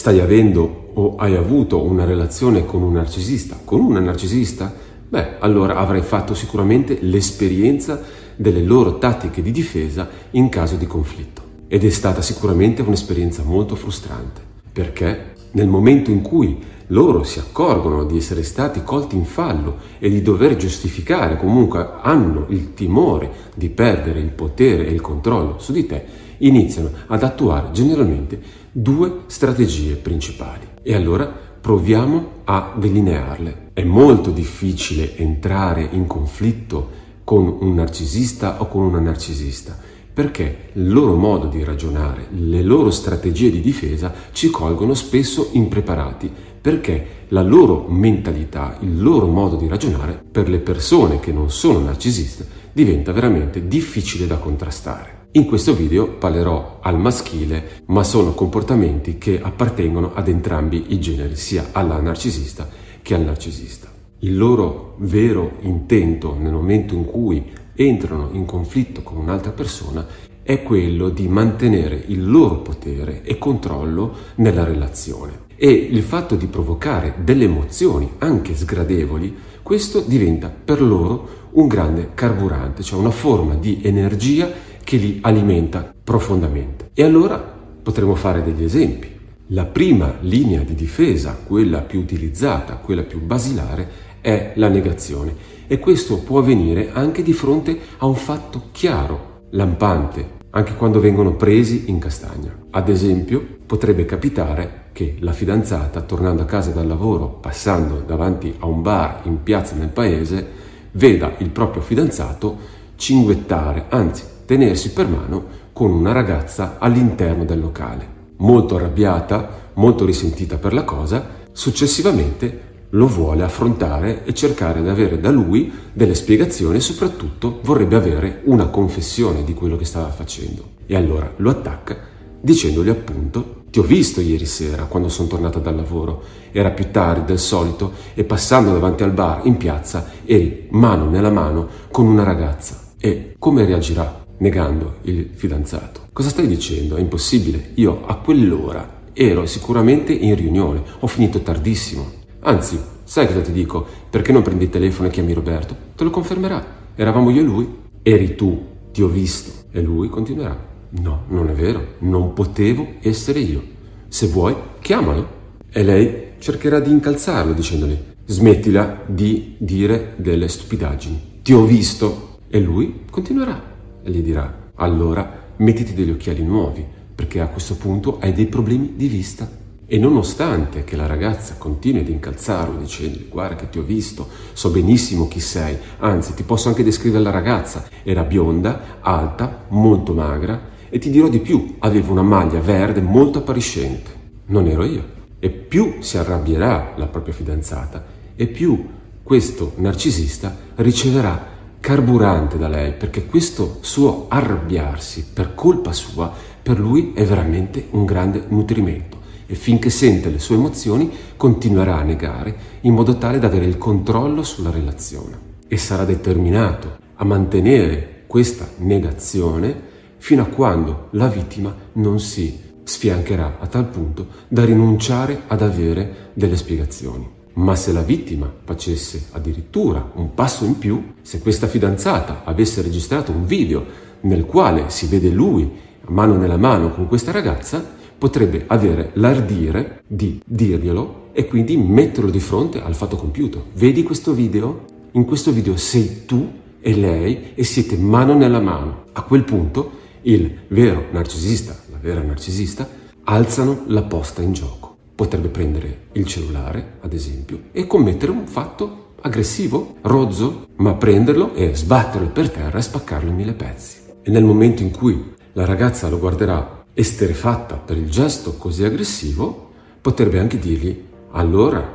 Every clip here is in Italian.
stai avendo o hai avuto una relazione con un narcisista, con una narcisista, beh, allora avrai fatto sicuramente l'esperienza delle loro tattiche di difesa in caso di conflitto. Ed è stata sicuramente un'esperienza molto frustrante, perché nel momento in cui loro si accorgono di essere stati colti in fallo e di dover giustificare, comunque hanno il timore di perdere il potere e il controllo su di te, iniziano ad attuare generalmente due strategie principali. E allora proviamo a delinearle. È molto difficile entrare in conflitto con un narcisista o con una narcisista, perché il loro modo di ragionare, le loro strategie di difesa ci colgono spesso impreparati, perché la loro mentalità, il loro modo di ragionare, per le persone che non sono narcisiste, diventa veramente difficile da contrastare. In questo video parlerò al maschile, ma sono comportamenti che appartengono ad entrambi i generi, sia alla narcisista che al narcisista. Il loro vero intento nel momento in cui entrano in conflitto con un'altra persona è quello di mantenere il loro potere e controllo nella relazione. E il fatto di provocare delle emozioni anche sgradevoli, questo diventa per loro un grande carburante, cioè una forma di energia che li alimenta profondamente. E allora potremo fare degli esempi. La prima linea di difesa, quella più utilizzata, quella più basilare, è la negazione, e questo può avvenire anche di fronte a un fatto chiaro, lampante, anche quando vengono presi in castagna. Ad esempio, potrebbe capitare che la fidanzata, tornando a casa dal lavoro, passando davanti a un bar in piazza nel paese, veda il proprio fidanzato cinguettare, anzi tenersi per mano con una ragazza all'interno del locale. Molto arrabbiata, molto risentita per la cosa, successivamente lo vuole affrontare e cercare di avere da lui delle spiegazioni e soprattutto vorrebbe avere una confessione di quello che stava facendo. E allora lo attacca dicendogli appunto: ti ho visto ieri sera quando sono tornata dal lavoro, era più tardi del solito e passando davanti al bar in piazza eri mano nella mano con una ragazza. E come reagirà? Negando il fidanzato. Cosa stai dicendo? È impossibile. Io a quell'ora ero sicuramente in riunione, ho finito tardissimo. Anzi, sai cosa ti dico? Perché non prendi il telefono e chiami Roberto? Te lo confermerà. Eravamo io e lui. Eri tu, ti ho visto. E lui continuerà: no, non è vero, non potevo essere io. Se vuoi, chiamalo. E lei cercherà di incalzarlo dicendogli: smettila di dire delle stupidaggini. Ti ho visto. E lui continuerà. E gli dirà: allora mettiti degli occhiali nuovi, perché a questo punto hai dei problemi di vista. E nonostante che la ragazza continui ad incalzarlo dicendogli: guarda che ti ho visto, so benissimo chi sei, anzi ti posso anche descrivere la ragazza, era bionda, alta, molto magra e ti dirò di più, aveva una maglia verde molto appariscente, non ero io. E più si arrabbierà la propria fidanzata e più questo narcisista riceverà carburante da lei, perché questo suo arrabbiarsi per colpa sua per lui è veramente un grande nutrimento, e finché sente le sue emozioni continuerà a negare in modo tale da avere il controllo sulla relazione, e sarà determinato a mantenere questa negazione fino a quando la vittima non si sfiancherà a tal punto da rinunciare ad avere delle spiegazioni. Ma se la vittima facesse addirittura un passo in più, se questa fidanzata avesse registrato un video nel quale si vede lui mano nella mano con questa ragazza, potrebbe avere l'ardire di dirglielo e quindi metterlo di fronte al fatto compiuto. Vedi questo video? In questo video sei tu e lei e siete mano nella mano. A quel punto il vero narcisista, la vera narcisista, alzano la posta in gioco. Potrebbe prendere il cellulare, ad esempio, e commettere un fatto aggressivo, rozzo, ma prenderlo e sbatterlo per terra e spaccarlo in 1000 pezzi. E nel momento in cui la ragazza lo guarderà esterrefatta per il gesto così aggressivo, potrebbe anche dirgli: allora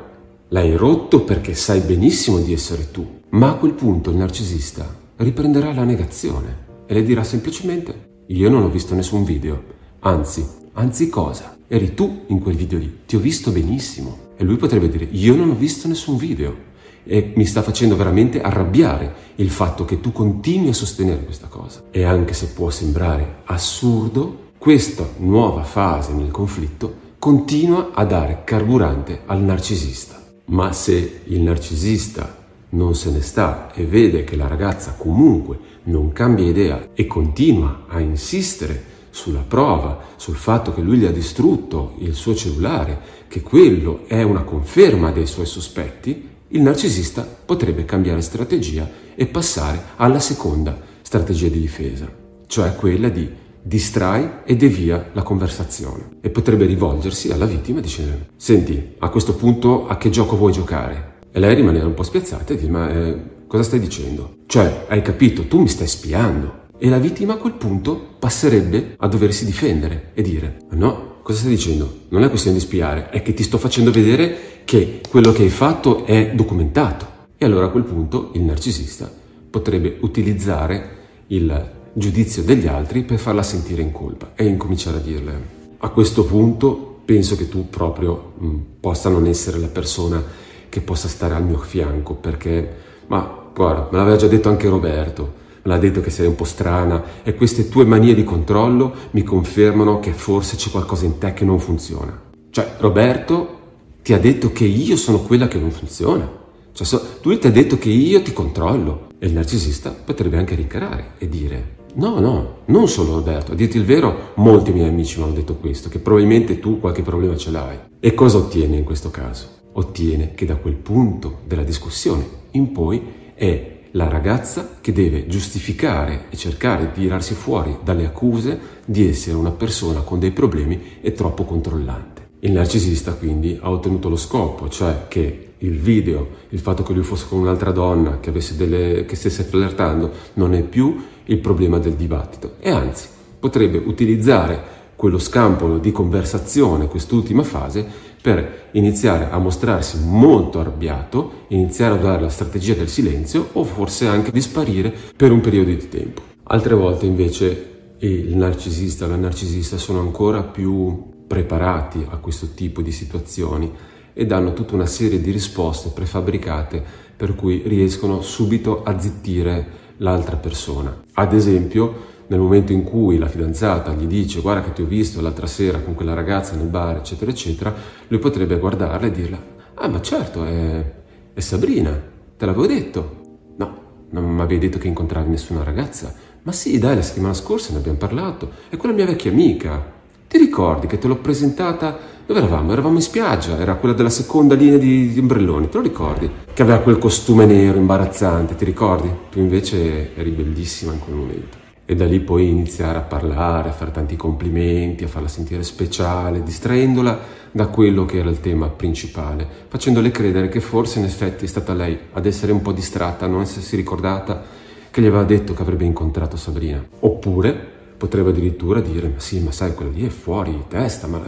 l'hai rotto perché sai benissimo di essere tu. Ma a quel punto il narcisista riprenderà la negazione e le dirà semplicemente: io non ho visto nessun video, anzi cosa? Eri tu in quel video lì, ti ho visto benissimo. E lui potrebbe dire: io non ho visto nessun video e mi sta facendo veramente arrabbiare il fatto che tu continui a sostenere questa cosa. E anche se può sembrare assurdo, questa nuova fase nel conflitto continua a dare carburante al narcisista. Ma se il narcisista non se ne sta e vede che la ragazza comunque non cambia idea e continua a insistere sulla prova, sul fatto che lui gli ha distrutto il suo cellulare, che quello è una conferma dei suoi sospetti, il narcisista potrebbe cambiare strategia e passare alla seconda strategia di difesa, cioè quella di distrae e devia la conversazione, e potrebbe rivolgersi alla vittima dicendo: senti, a questo punto a che gioco vuoi giocare? E lei rimaneva un po' spiazzata e dice: ma cosa stai dicendo? Cioè, hai capito, tu mi stai spiando. E la vittima a quel punto passerebbe a doversi difendere e dire: no, cosa stai dicendo? Non è questione di spiare, è che ti sto facendo vedere che quello che hai fatto è documentato. E allora a quel punto il narcisista potrebbe utilizzare il giudizio degli altri per farla sentire in colpa e incominciare a dirle: a questo punto penso che tu proprio possa non essere la persona che possa stare al mio fianco, perché, ma guarda, me l'aveva già detto anche Roberto, l'ha detto che sei un po' strana e queste tue manie di controllo mi confermano che forse c'è qualcosa in te che non funziona. Cioè, Roberto ti ha detto che io sono quella che non funziona. Cioè, lui ti ha detto che io ti controllo. E il narcisista potrebbe anche rincarare e dire: no, no, non solo Roberto, a dirti il vero molti miei amici mi hanno detto questo, che probabilmente tu qualche problema ce l'hai. E cosa ottiene in questo caso? Ottiene che da quel punto della discussione in poi è la ragazza che deve giustificare e cercare di tirarsi fuori dalle accuse di essere una persona con dei problemi e troppo controllante. Il narcisista quindi ha ottenuto lo scopo, cioè che il video, il fatto che lui fosse con un'altra donna, che stesse flirtando, non è più il problema del dibattito, e anzi potrebbe utilizzare quello scampolo di conversazione, quest'ultima fase, per iniziare a mostrarsi molto arrabbiato, iniziare a dare la strategia del silenzio o forse anche di sparire per un periodo di tempo. Altre volte invece il narcisista o la narcisista sono ancora più preparati a questo tipo di situazioni e danno tutta una serie di risposte prefabbricate per cui riescono subito a zittire l'altra persona. Ad esempio, nel momento in cui la fidanzata gli dice: guarda che ti ho visto l'altra sera con quella ragazza nel bar, eccetera eccetera, lui potrebbe guardarla e dirle: ah, ma certo, è Sabrina, te l'avevo detto. No, non mi avevi detto che incontravi nessuna ragazza. Ma sì, dai, la settimana scorsa ne abbiamo parlato, è quella mia vecchia amica, ti ricordi che te l'ho presentata? Dove eravamo? Eravamo in spiaggia, era quella della seconda linea di ombrelloni, te lo ricordi? Che aveva quel costume nero imbarazzante, ti ricordi? Tu invece eri bellissima in quel momento. E da lì poi iniziare a parlare, a fare tanti complimenti, a farla sentire speciale, distraendola da quello che era il tema principale, facendole credere che forse in effetti è stata lei ad essere un po' distratta, a non essersi ricordata che gli aveva detto che avrebbe incontrato Sabrina. Oppure potrebbe addirittura dire: ma sì, ma sai, quella lì è fuori di testa, ma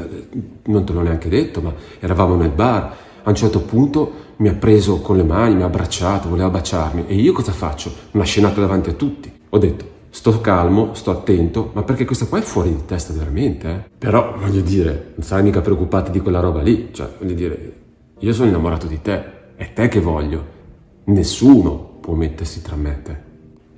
non te l'ho neanche detto, ma eravamo nel bar, a un certo punto mi ha preso con le mani, mi ha abbracciato, voleva baciarmi, e io cosa faccio? Una scenata davanti a tutti. Ho detto: sto calmo, sto attento, ma perché questa qua è fuori di testa veramente, eh? Però, voglio dire, non sarai mica preoccupati di quella roba lì, cioè, voglio dire, io sono innamorato di te, è te che voglio, nessuno può mettersi tra me e te.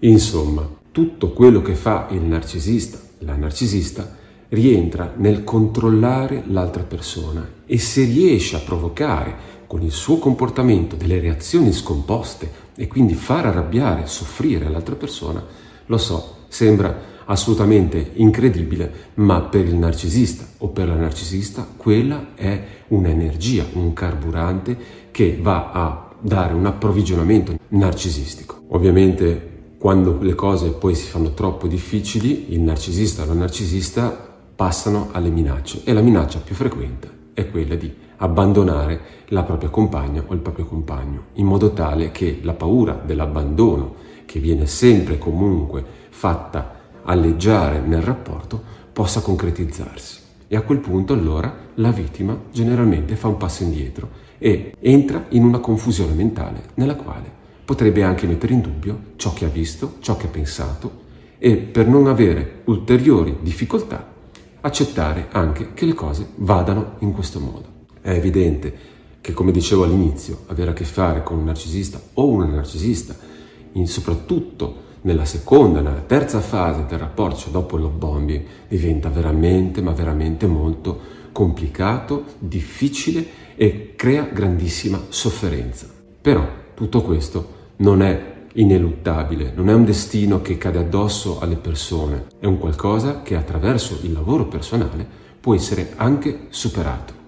Insomma, tutto quello che fa il narcisista, la narcisista, rientra nel controllare l'altra persona, e se riesce a provocare con il suo comportamento delle reazioni scomposte e quindi far arrabbiare, soffrire l'altra persona, lo so, sembra assolutamente incredibile, ma per il narcisista o per la narcisista quella è un'energia, un carburante che va a dare un approvvigionamento narcisistico. Ovviamente quando le cose poi si fanno troppo difficili, il narcisista o la narcisista passano alle minacce, e la minaccia più frequente è quella di abbandonare la propria compagna o il proprio compagno, in modo tale che la paura dell'abbandono, che viene sempre comunque fatta alleggiare nel rapporto, possa concretizzarsi. E a quel punto allora la vittima generalmente fa un passo indietro e entra in una confusione mentale nella quale potrebbe anche mettere in dubbio ciò che ha visto, ciò che ha pensato, e per non avere ulteriori difficoltà accettare anche che le cose vadano in questo modo. È evidente che, come dicevo all'inizio, avere a che fare con un narcisista o una narcisista, soprattutto nella seconda, nella terza fase del rapporto, cioè dopo il love bombing, diventa veramente, ma veramente molto complicato, difficile e crea grandissima sofferenza. Però tutto questo non è ineluttabile, non è un destino che cade addosso alle persone, è un qualcosa che attraverso il lavoro personale può essere anche superato.